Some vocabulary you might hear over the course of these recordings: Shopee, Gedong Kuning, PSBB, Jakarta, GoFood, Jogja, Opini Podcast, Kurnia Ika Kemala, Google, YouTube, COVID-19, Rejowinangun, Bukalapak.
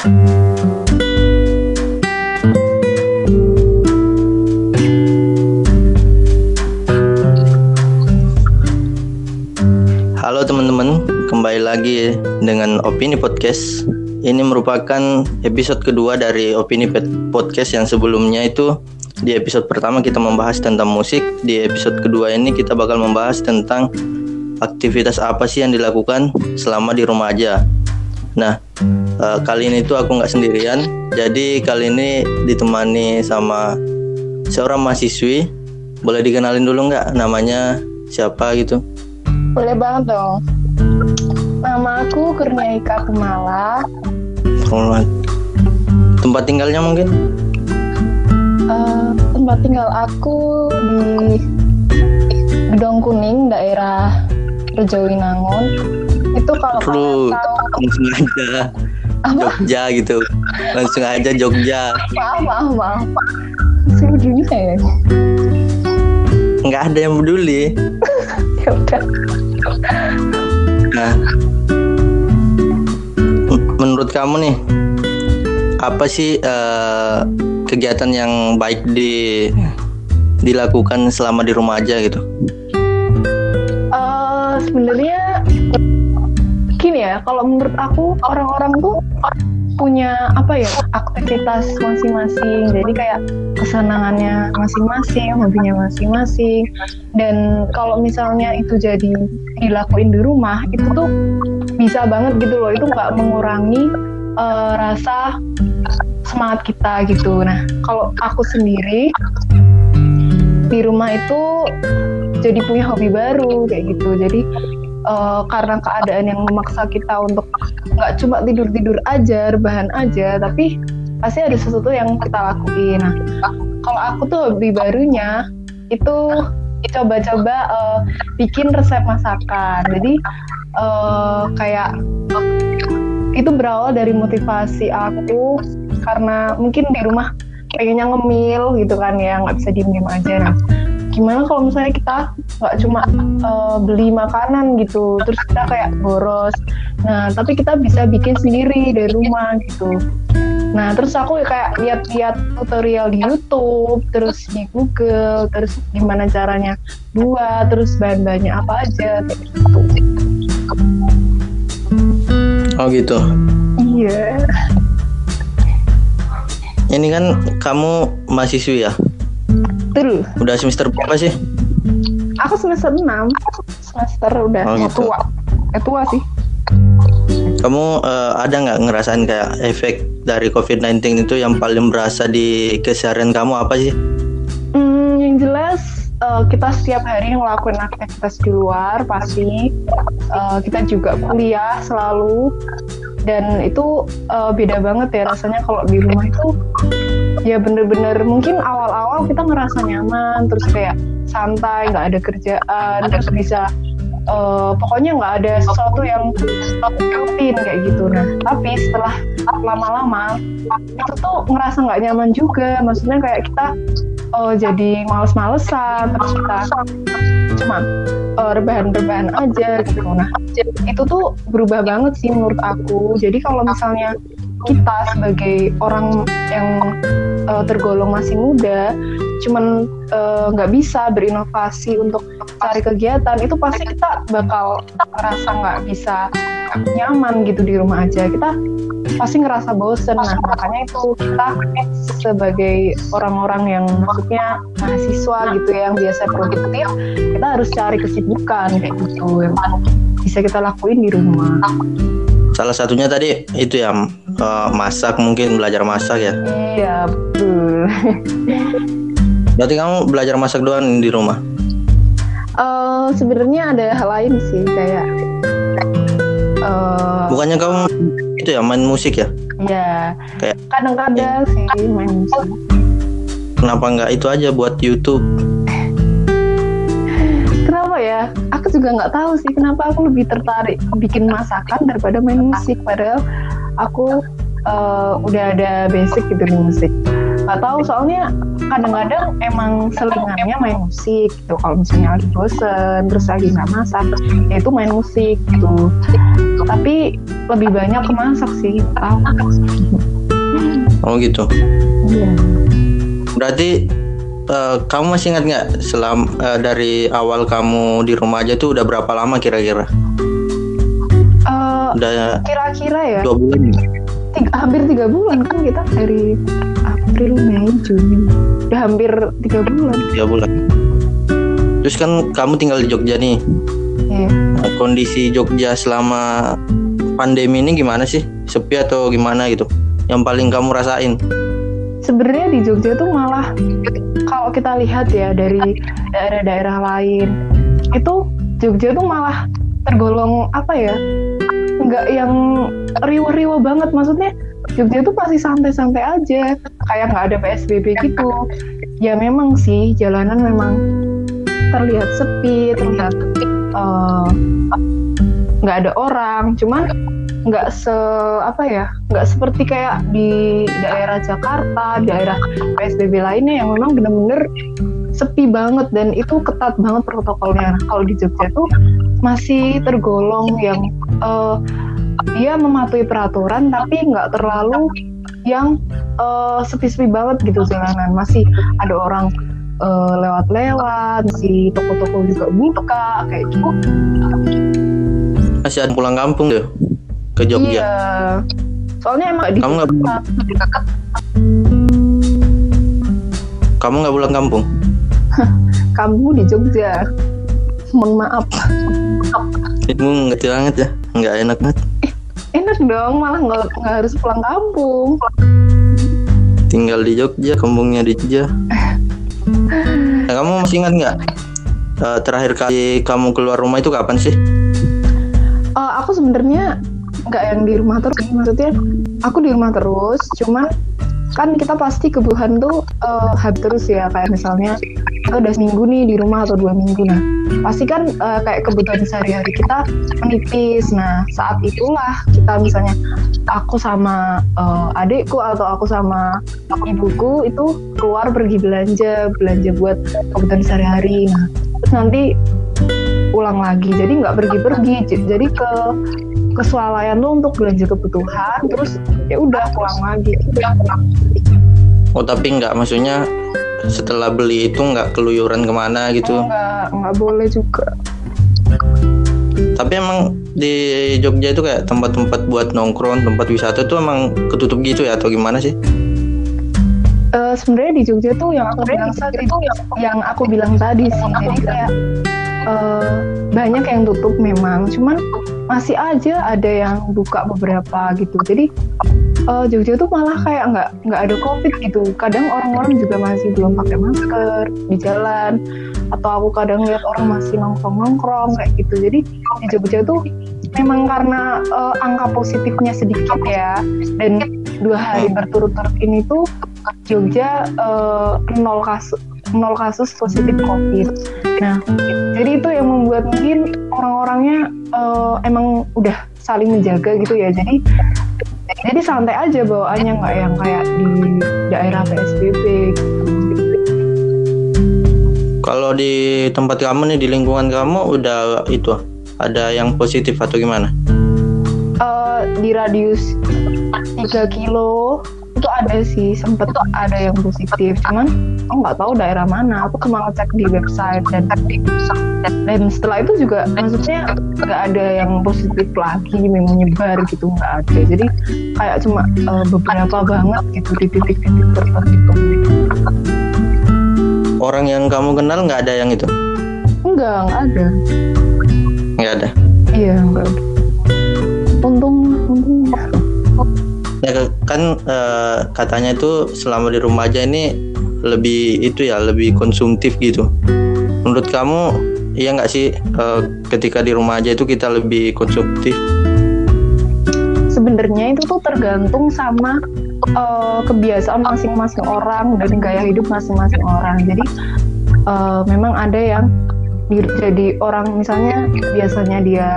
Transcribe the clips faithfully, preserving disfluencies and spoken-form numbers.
Halo teman-teman, kembali lagi dengan Opini Podcast. Ini merupakan episode kedua dari Opini Podcast yang sebelumnya itu di episode pertama kita membahas tentang musik. Di episode kedua ini kita bakal membahas tentang aktivitas apa sih yang dilakukan selama di rumah aja. Nah, uh, kali ini tuh aku gak sendirian. Jadi kali ini ditemani sama seorang mahasiswi. Boleh dikenalin dulu gak namanya siapa gitu? Boleh banget dong. Nama aku Kurnia Ika Kemala. Tempat tinggalnya mungkin? Uh, tempat tinggal aku di Gedong Kuning, daerah Rejowinangun. Itu kalau perlu langsung aja apa? Jogja gitu, langsung aja Jogja. Maaf maaf maaf. Sebenarnya saya nggak ada yang peduli. Ya udah. Nah, menurut kamu nih apa sih uh, kegiatan yang baik di dilakukan selama di rumah aja gitu? Uh, sebenarnya gini ya, kalau menurut aku orang-orang tuh punya apa ya aktivitas masing-masing, jadi kayak kesenangannya masing-masing, hobinya masing-masing, dan kalau misalnya itu jadi dilakuin di rumah itu tuh bisa banget gitu loh, itu nggak mengurangi uh, rasa semangat kita gitu. Nah kalau aku sendiri di rumah itu jadi punya hobi baru kayak gitu, jadi Uh, karena keadaan yang memaksa kita untuk nggak cuma tidur-tidur aja, rebahan aja, tapi pasti ada sesuatu yang kita lakuin. Nah, kalau aku tuh hobi barunya itu coba-coba uh, bikin resep masakan. Jadi uh, kayak itu berawal dari motivasi aku karena mungkin di rumah pengennya ngemil gitu kan ya, nggak bisa diem-diem aja. Nah, gimana kalau misalnya kita nggak cuma uh, beli makanan gitu, terus kita kayak boros. Nah, tapi kita bisa bikin sendiri dari rumah gitu. Nah, terus aku kayak lihat-lihat tutorial di YouTube, terus di Google, terus gimana caranya buat, terus bahan-bahannya apa aja kayak gitu. Oh gitu. Iya. Yeah. Ini kan kamu mahasiswi ya? Betul. Udah semester berapa sih? Aku semester enam. Semester udah oh, gitu. tua. Eh, tua sih. Kamu uh, ada nggak ngerasain kayak efek dari covid sembilan belas itu yang paling berasa di keseharian kamu apa sih? Hmm, yang jelas uh, kita setiap hari ngelakuin aktivitas di luar pasti. Uh, kita juga kuliah selalu. Dan itu uh, beda banget ya rasanya kalau di rumah itu. Ya bener-bener mungkin awal-awal kita ngerasa nyaman, terus kayak santai, nggak ada kerjaan, terus bisa uh, pokoknya nggak ada sesuatu yang rutin kayak gitu. Nah tapi setelah lama-lama itu tuh ngerasa nggak nyaman juga, maksudnya kayak kita uh, jadi males-malesan, terus kita cuma uh, rebahan-rebahan aja gitu. Nah itu tuh berubah banget sih menurut aku. Jadi kalau misalnya kita sebagai orang yang uh, tergolong masih muda, cuman nggak uh, bisa berinovasi untuk cari kegiatan, itu pasti kita bakal ngerasa nggak bisa nyaman gitu di rumah aja. Kita pasti ngerasa bosen. Nah makanya itu kita sebagai orang-orang yang maksudnya mahasiswa gitu ya, yang biasa produktif, kita harus cari kesibukan kayak gitu yang bisa kita lakuin di rumah. Salah satunya tadi itu ya uh, masak, mungkin belajar masak ya. Iya betul. Berarti kamu belajar masak doang di rumah? Uh, Sebenarnya ada hal lain sih kayak. Uh, Bukannya kamu itu ya main musik ya? Iya. Kayak kadang-kadang sih main musik. Kenapa nggak itu aja buat YouTube? Kenapa ya? Aku juga nggak tahu sih kenapa aku lebih tertarik bikin masakan daripada main musik. Padahal aku uh, udah ada basic gitu di musik. Gak tahu soalnya kadang-kadang emang selingannya main musik gitu. Kalau misalnya lagi bosen, terus lagi gak masak, ya itu main musik gitu. Tapi lebih banyak ke masak sih. Tahu. Oh gitu. Iya. Berarti uh, kamu masih ingat gak selam, uh, dari awal kamu di rumah aja tuh udah berapa lama kira-kira? Uh, udah kira-kira ya? dua bulan Tiga, hampir tiga bulan kan kita dari April, Mei, Juni, udah hampir tiga bulan. Tiga bulan. Terus kan kamu tinggal di Jogja nih. Iya. Yeah. Kondisi Jogja selama pandemi ini gimana sih? Sepi atau gimana gitu? Yang paling kamu rasain? Sebenarnya di Jogja tuh malah kalau kita lihat ya dari daerah-daerah lain, itu Jogja tuh malah tergolong apa ya? Nggak yang riuh-riuh banget, maksudnya Jogja tuh pasti santai-santai aja, kayak nggak ada P S B B gitu. Ya memang sih jalanan memang terlihat sepi, terlihat uh, nggak ada orang, cuman nggak se apa ya, nggak seperti kayak di daerah Jakarta, daerah P S B B lainnya yang memang benar-benar sepi banget dan itu ketat banget protokolnya. Nah, kalau di Jogja tuh masih tergolong yang uh, dia mematuhi peraturan tapi nggak terlalu yang uh, sepi-sepi banget gitu jalanan. Masih ada orang uh, lewat-lewat, si toko-toko juga buka kayak gitu. Masih ada pulang kampung deh ke Jogja. Iya. Soalnya emang di kamu nggak kamu nggak pulang kampung? Kamu di Jogja. Mohon maaf. Kamu nggak banget ya, nggak enak banget. Eh, enak dong, malah nggak nggak harus pulang kampung. Tinggal di Jogja, kampungnya di Jogja. Nah, kamu masih ingat nggak uh, terakhir kali kamu keluar rumah itu kapan sih? Uh, aku sebenarnya nggak yang di rumah terus, maksudnya aku di rumah terus, cuman kan kita pasti kebutuhan tuh uh, habis terus ya, kayak misalnya kita udah seminggu nih di rumah atau dua minggu, nah pasti kan uh, kayak kebutuhan sehari-hari kita menipis. Nah saat itulah kita misalnya aku sama uh, adikku atau aku sama ibuku itu keluar pergi belanja belanja buat kebutuhan sehari-hari. Nah terus nanti ulang lagi, jadi nggak pergi-pergi, jadi ke kesualayan lo untuk belanja kebutuhan, terus ya udah pulang lagi. Oh tapi nggak, maksudnya setelah beli itu nggak keluyuran kemana gitu? Nggak, nggak boleh juga. Tapi emang di Jogja itu kayak tempat-tempat buat nongkrong, tempat wisata tuh emang ketutup gitu ya atau gimana sih? Uh, Sebenarnya di Jogja tuh yang aku bilang tadi, yang aku bilang tadi sih, jadi kayak Uh, banyak yang tutup memang, cuman masih aja ada yang buka beberapa gitu. Jadi uh, Jogja tuh malah kayak nggak nggak ada COVID gitu. Kadang orang-orang juga masih belum pakai masker di jalan, atau aku kadang lihat orang masih nongkrong-nongkrong kayak gitu. Jadi di Jogja tuh memang karena uh, angka positifnya sedikit ya, dan dua hari berturut-turut ini tuh Jogja uh, nol kasus. nol kasus positif COVID. Nah, jadi itu yang membuat mungkin orang-orangnya uh, emang udah saling menjaga gitu ya. Jadi, jadi santai aja bawaannya, nggak yang kayak di daerah P S B B. Kalau di tempat kamu nih, di lingkungan kamu udah itu ada yang positif atau gimana? Uh, di radius tiga kilo itu ada sih, sempet tuh ada yang positif, cuman aku nggak tahu daerah mana. Aku cuma cek di website dan dan setelah itu juga maksudnya nggak ada yang positif lagi yang menyebar gitu, nggak ada. Jadi kayak cuma uh, beberapa banget gitu di titik-titik tertentu. Orang yang kamu kenal nggak ada yang itu? Enggak, nggak ada. Nggak ada. Iya, nggak ada. Untung, untung. Ya kan uh, katanya itu selama di rumah aja ini lebih itu ya, lebih konsumtif gitu. Menurut kamu iya nggak sih uh, ketika di rumah aja itu kita lebih konsumtif? Sebenarnya itu tuh tergantung sama uh, kebiasaan masing-masing orang dan gaya hidup masing-masing orang. Jadi uh, memang ada yang jadi orang misalnya biasanya dia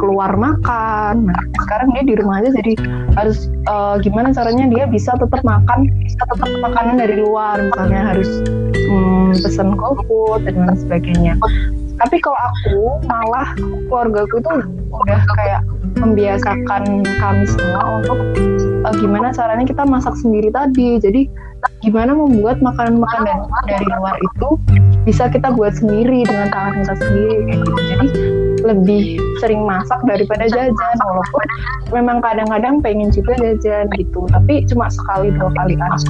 keluar makan, nah sekarang dia di rumah aja jadi harus uh, gimana caranya dia bisa tetap makan bisa tetap makanan dari luar, misalnya harus um, pesan GoFood dan lain sebagainya. Tapi kalau aku malah keluargaku tuh udah kayak membiasakan kami semua untuk uh, gimana caranya kita masak sendiri tadi. Jadi gimana membuat makanan-makanan dari luar itu bisa kita buat sendiri dengan tangan kita sendiri. Jadi lebih sering masak daripada jajan, walaupun memang kadang-kadang pengen juga jajan gitu, tapi cuma sekali dua kali aja.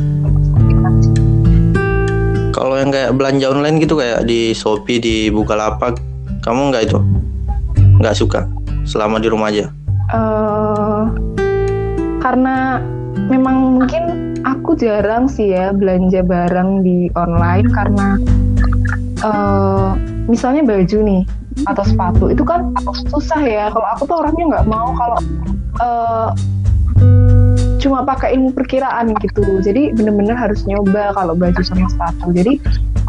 Kalau yang kayak belanja online gitu kayak di Shopee, di Bukalapak, kamu nggak itu? Nggak suka selama di rumah aja? Uh, karena memang mungkin aku jarang sih ya belanja barang di online, karena uh, misalnya baju nih atau sepatu itu kan susah ya. Kalau aku tuh orangnya nggak mau kalau uh, cuma pakai ilmu perkiraan gitu, jadi bener-bener harus nyoba kalau baju sama sepatu. Jadi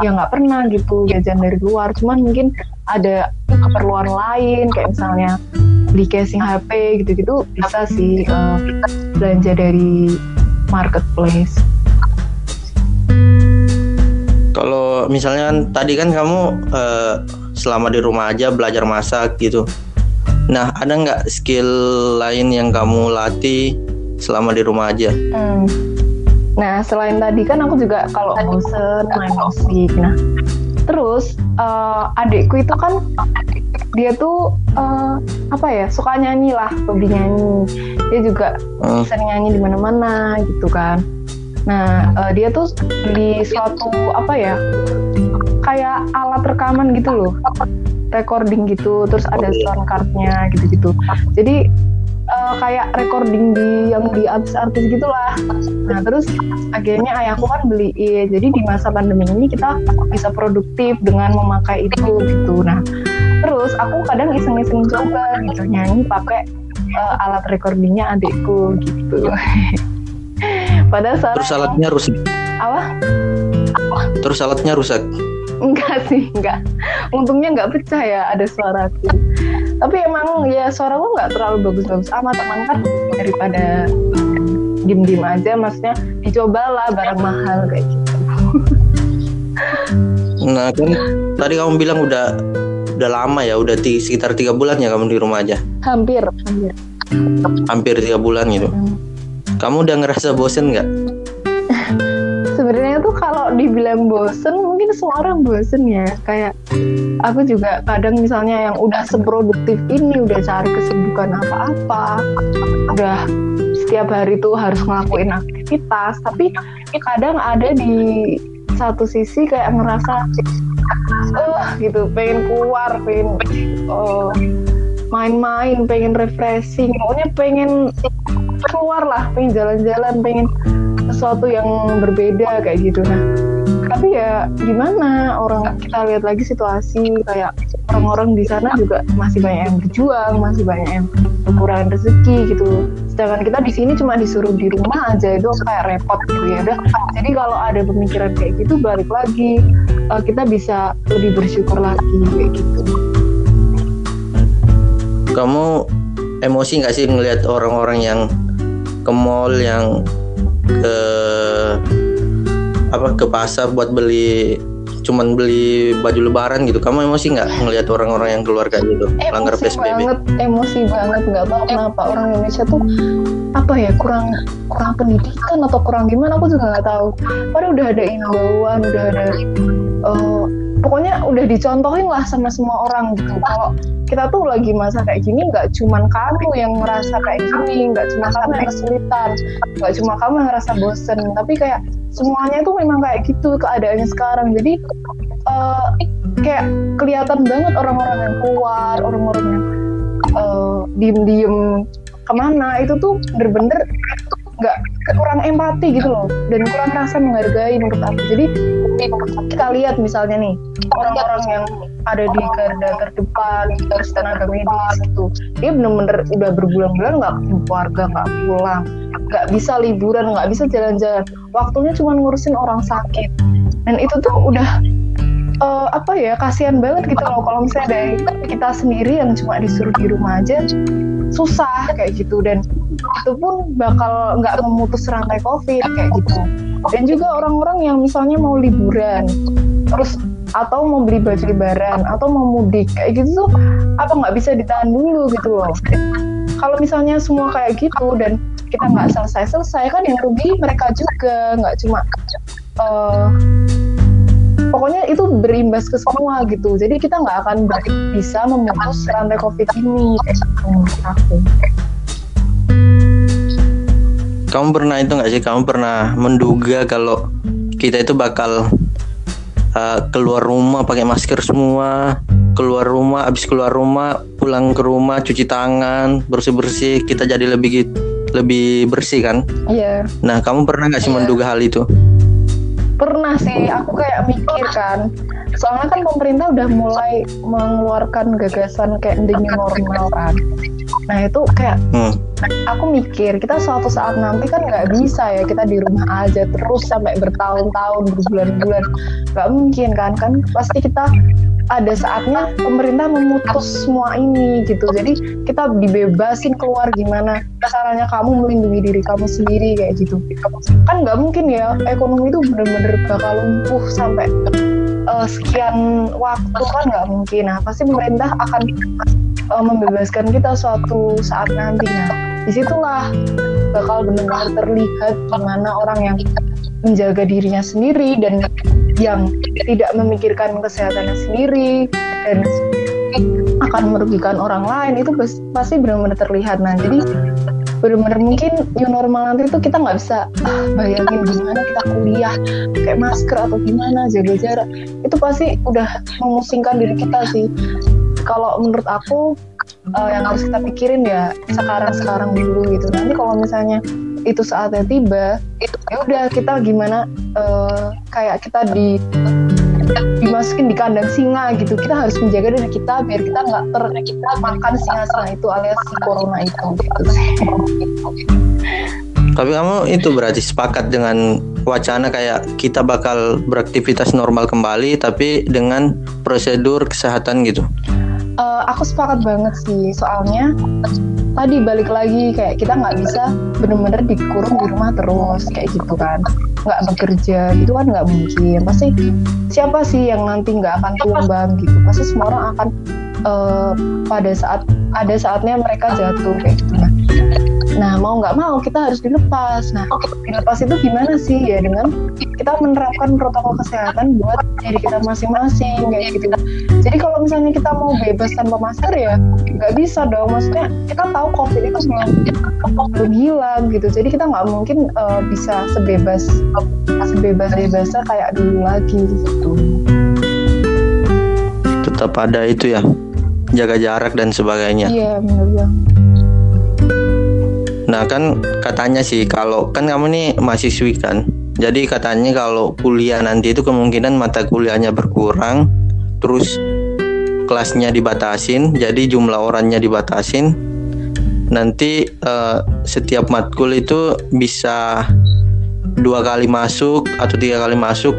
ya nggak pernah gitu jajan dari luar, cuman mungkin ada keperluan lain kayak misalnya beli casing H P gitu-gitu bisa sih uh, belanja dari marketplace. Kalau misalnya kan tadi kan kamu uh, selama di rumah aja belajar masak gitu, nah ada nggak skill lain yang kamu latih selama di rumah aja? Hmm. Nah selain tadi kan aku juga kalau bosen main musik. Nah terus uh, adikku itu kan dia tuh uh, apa ya suka nyanyi lah, hobi nyanyi. Dia juga hmm. sering nyanyi di mana-mana gitu kan. Nah uh, dia tuh beli suatu apa ya kayak alat rekaman gitu loh, recording gitu. Terus ada sound cardnya gitu-gitu. Jadi Uh, kayak recording di yang di artis-artis gitulah. Nah terus akhirnya ayahku kan beliin. Jadi di masa pandemi ini kita bisa produktif dengan memakai itu gitu. Nah terus aku kadang iseng-iseng coba gitu nyanyi pakai uh, alat recordingnya adikku gitu. Padahal terus alatnya rusak. Apa? Terus alatnya rusak? Enggak sih, enggak. Untungnya enggak pecah ya, ada suaraku. Tapi emang ya suaraku enggak terlalu bagus-bagus amat, emang kan daripada diem-diem aja, maksudnya dicobalah barang mahal kayak gitu. Nah kan tadi kamu bilang udah udah lama ya, udah t- sekitar tiga bulan ya kamu di rumah aja? Hampir, hampir. Hampir tiga bulan gitu. Hmm. Kamu udah ngerasa bosen nggak? Sebenarnya tuh kalau dibilang bosen mungkin semua orang bosen ya. Kayak aku juga kadang misalnya yang udah seproduktif ini, udah cari kesibukan apa-apa, udah setiap hari tuh harus ngelakuin aktivitas, tapi kadang ada di satu sisi kayak ngerasa oh gitu, pengen keluar, pengen oh, main-main, pengen refreshing, pokoknya pengen keluar lah, pengen jalan-jalan, pengen sesuatu yang berbeda kayak gitu. Nah tapi ya gimana, orang kita lihat lagi situasi kayak orang-orang di sana juga masih banyak yang berjuang, masih banyak yang kekurangan rezeki gitu, sedangkan kita di sini cuma disuruh di rumah aja, itu kayak repot gitu ya. Udah, jadi kalau ada pemikiran kayak gitu balik lagi uh, kita bisa lebih bersyukur lagi kayak gitu. Kamu emosi nggak sih ngelihat orang-orang yang ke mall, yang ke apa ke pasar buat beli cuman beli baju lebaran gitu? Kamu emosi nggak ngelihat orang-orang yang keluar kayak gitu, melanggar P S B B? Emosi banget, emosi banget. Nggak tahu kenapa orang Indonesia tuh apa ya kurang kurang pendidikan atau kurang gimana, aku juga nggak tahu. Padahal udah ada imbauan, udah ada uh, pokoknya udah dicontohin lah sama semua orang gitu. Kalau kita tuh lagi masa kayak gini, nggak cuman kamu yang merasa kayak gini, nggak cuma kamu yang kesulitan, nggak cuma kamu yang ngerasa bosen, tapi kayak semuanya tuh memang kayak gitu keadaannya sekarang. Jadi uh, kayak kelihatan banget orang-orang yang keluar, orang-orang yang uh, diem-diem kemana, itu tuh bener-bener nggak kurang empati gitu loh, dan kurang rasa menghargai menurut aku. Jadi kita lihat misalnya nih orang-orang yang ada di garda terdepan, terus tenaga medis gitu, dia bener-bener udah berbulan-bulan nggak punya keluarga, nggak pulang, nggak bisa liburan, nggak bisa jalan-jalan, waktunya cuma ngurusin orang sakit. Dan itu tuh udah uh, apa ya kasihan banget gitu loh. Kalau misalnya dari kita sendiri yang cuma disuruh di rumah aja susah kayak gitu, dan itu pun bakal nggak memutus rantai COVID kayak gitu. Dan juga orang-orang yang misalnya mau liburan, terus atau mau beli baju lebaran atau mau mudik kayak gitu tuh, apa nggak bisa ditahan dulu gitu loh. Kalau misalnya semua kayak gitu dan kita nggak selesai-selesai, kan yang rugi mereka juga, nggak cuma uh, pokoknya itu berimbas ke semua gitu. Jadi kita nggak akan bisa memutus rantai COVID ini menurut aku. Kamu pernah itu nggak sih? Kamu pernah menduga kalau kita itu bakal uh, keluar rumah pakai masker semua? Keluar rumah, abis keluar rumah pulang ke rumah cuci tangan, bersih-bersih, kita jadi lebih lebih bersih kan? Iya. Yeah. Nah, kamu pernah nggak sih yeah. menduga hal itu? Pernah sih, aku kayak mikir kan, soalnya kan pemerintah udah mulai mengeluarkan gagasan kayak the new normal kan. Nah itu kayak hmm. aku mikir kita suatu saat nanti kan nggak bisa ya kita di rumah aja terus sampai bertahun-tahun, berbulan-bulan, nggak mungkin kan kan pasti kita ada saatnya pemerintah memutus semua ini gitu. Jadi kita dibebasin keluar, gimana caranya kamu melindungi diri kamu sendiri kayak gitu. Kan nggak mungkin ya ekonomi itu benar-benar bakal lumpuh sampai uh, sekian waktu, kan nggak mungkin. Nah pasti pemerintah akan uh, membebaskan kita suatu saat nanti. Nah disitulah bakal benar-benar terlihat gimana orang yang menjaga dirinya sendiri dan yang tidak memikirkan kesehatannya sendiri dan akan merugikan orang lain, itu pasti benar-benar terlihat. Nah jadi benar-benar mungkin new normal nanti itu kita nggak bisa ah, bayangin gimana kita kuliah pakai masker atau gimana jaga jarak, itu pasti udah memusingkan diri kita sih. Kalau menurut aku uh, yang harus kita pikirin ya sekarang-sekarang dulu gitu. Nanti kalau misalnya itu saatnya tiba, itu udah kita gimana uh, kayak kita di dimasukin di kandang singa gitu. Kita harus menjaga diri kita biar kita nggak ter kita makan singa-singa itu alias si corona itu. Tapi kamu itu berarti sepakat dengan wacana kayak kita bakal beraktivitas normal kembali tapi dengan prosedur kesehatan gitu? Uh, aku sepakat banget sih, soalnya tadi balik lagi kayak kita nggak bisa benar-benar dikurung di rumah terus kayak gitu kan, nggak bekerja gitu kan nggak mungkin. Pasti siapa sih yang nanti nggak akan tumbang gitu? Pasti semua orang akan uh, pada saat ada saatnya mereka jatuh kayak gitu. Nah, nah mau nggak mau kita harus dilepas. Nah dilepas itu gimana sih ya, dengan kita menerapkan protokol kesehatan buat diri kita masing-masing kayak gitu. Jadi kalau misalnya kita mau bebas tanpa masker ya nggak bisa dong, maksudnya kita tahu COVID itu belum belum hilang gitu. Jadi kita nggak mungkin uh, bisa sebebas sebebas-bebasnya kayak dulu lagi gitu. Tetap ada itu ya, jaga jarak dan sebagainya. Iya benar banget. Nah kan katanya sih kalau kan kamu nih mahasiswi kan, jadi katanya kalau kuliah nanti itu kemungkinan mata kuliahnya berkurang, terus kelasnya dibatasin, jadi jumlah orangnya dibatasin. Nanti eh, setiap matkul itu bisa dua kali masuk atau tiga kali masuk,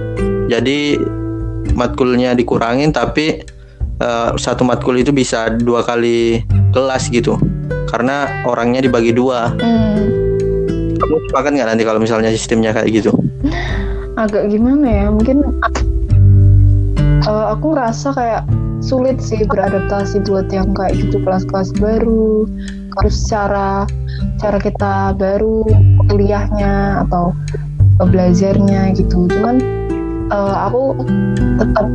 jadi matkulnya dikurangin tapi eh, satu matkul itu bisa dua kali kelas gitu. Karena orangnya dibagi dua. Hmm. Kamu sepakat nggak nanti kalau misalnya sistemnya kayak gitu? Agak gimana ya, mungkin uh, aku ngerasa kayak sulit sih beradaptasi buat yang kayak gitu, kelas-kelas baru, terus cara cara kita baru kuliahnya atau belajarnya gitu. Cuman uh, aku tetap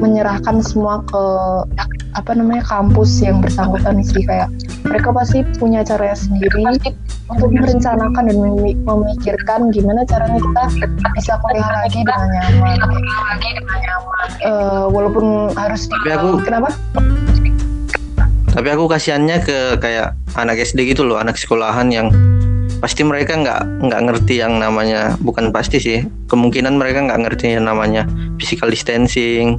menyerahkan semua ke apa namanya kampus yang bersangkutan sih, kayak mereka pasti punya caranya sendiri untuk merencanakan dan memikirkan gimana caranya kita bisa kuliah lagi dengan nyaman. Uh, walaupun harus di tapi aku, kenapa? Tapi aku kasihannya ke kayak anak S D gitu loh, anak sekolahan yang pasti mereka nggak nggak ngerti yang namanya, bukan pasti sih, kemungkinan mereka nggak ngerti yang namanya physical distancing.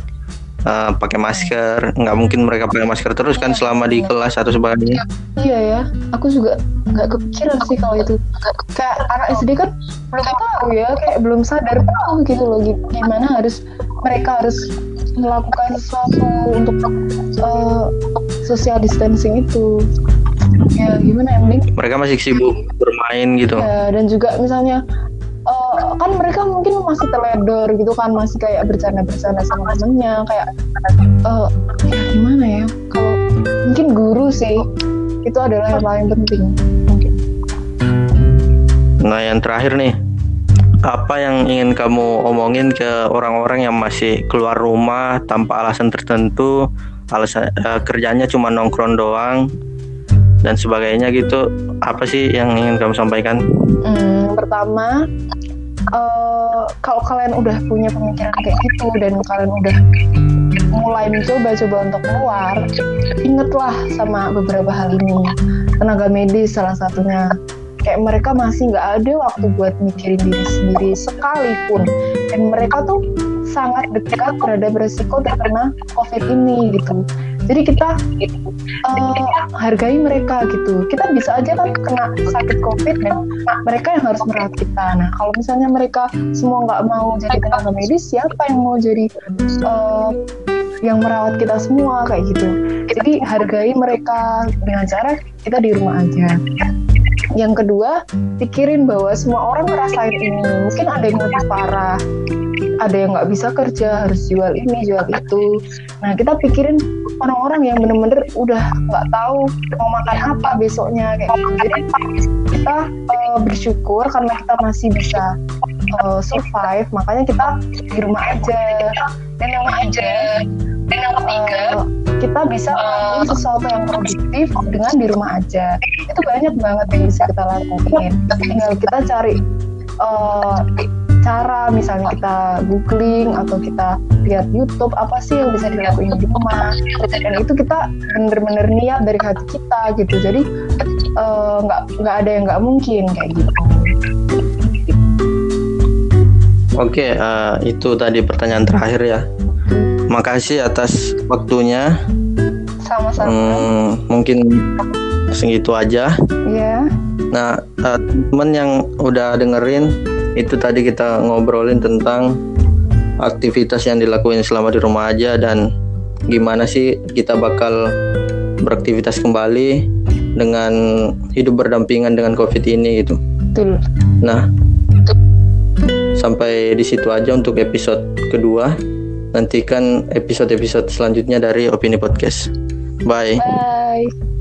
Uh, pakai masker, nggak mungkin mereka pakai masker terus kan selama di kelas atau sebagainya. Iya ya, aku juga nggak kepikiran sih kalau itu. Kayak anak S D kan belum tahu ya, kayak belum sadar tahu gitu loh gimana harus mereka harus melakukan sesuatu untuk uh, social distancing itu. ya gimana ya, mending mereka masih sibuk bermain gitu. Ya, dan juga misalnya uh, kan mereka mungkin masih teledor gitu kan, masih kayak bercanda-bercanda sama temennya, kayak uh, ya gimana ya, kalau mungkin guru sih itu adalah yang paling penting mungkin. Nah yang terakhir nih, apa yang ingin kamu omongin ke orang-orang yang masih keluar rumah tanpa alasan tertentu, alasan uh, kerjanya cuma nongkrong doang dan sebagainya gitu, apa sih yang ingin kamu sampaikan? Hmm, pertama, uh, kalau kalian udah punya pemikiran kayak gitu dan kalian udah mulai mencoba-coba untuk keluar, ingatlah sama beberapa hal ini. Tenaga medis salah satunya, kayak mereka masih nggak ada waktu buat mikirin diri sendiri sekalipun, dan mereka tuh sangat dekat terhadap resiko terkena COVID ini gitu. Jadi kita uh, hargai mereka gitu. Kita bisa aja kan kena sakit COVID dan mereka yang harus merawat kita. Nah kalau misalnya mereka semua nggak mau jadi tenaga medis, siapa yang mau jadi uh, yang merawat kita semua kayak gitu. Jadi hargai mereka dengan cara kita di rumah aja. Yang kedua, pikirin bahwa semua orang ngerasain ini. Mungkin ada yang lebih parah, ada yang nggak bisa kerja, harus jual ini, jual itu. Nah, kita pikirin orang-orang yang bener-bener udah nggak tahu mau makan apa besoknya kayak gitu. Jadi kita uh, bersyukur karena kita masih bisa uh, survive. Makanya kita di rumah aja. Dan yang aja. Dan yang ketiga, kita bisa melakukan sesuatu yang produktif dengan di rumah aja. Itu banyak banget yang bisa kita lakukan. Tinggal kita cari uh, cara, misalnya kita googling atau kita lihat YouTube, apa sih yang bisa dilakuin di rumah. Dan itu kita bener-bener niat dari hati kita gitu. Jadi uh, nggak nggak ada yang nggak mungkin kayak gitu. Oke, okay, uh, itu tadi pertanyaan terakhir ya. Makasih atas waktunya. Sama-sama. Hmm, mungkin segitu aja. Iya. Yeah. Nah, uh, teman yang udah dengerin, itu tadi kita ngobrolin tentang aktivitas yang dilakuin selama di rumah aja dan gimana sih kita bakal beraktivitas kembali dengan hidup berdampingan dengan COVID ini gitu. Betul. Nah, sampai di situ aja untuk episode kedua. Nantikan episode-episode selanjutnya dari Opini Podcast. Bye. Bye.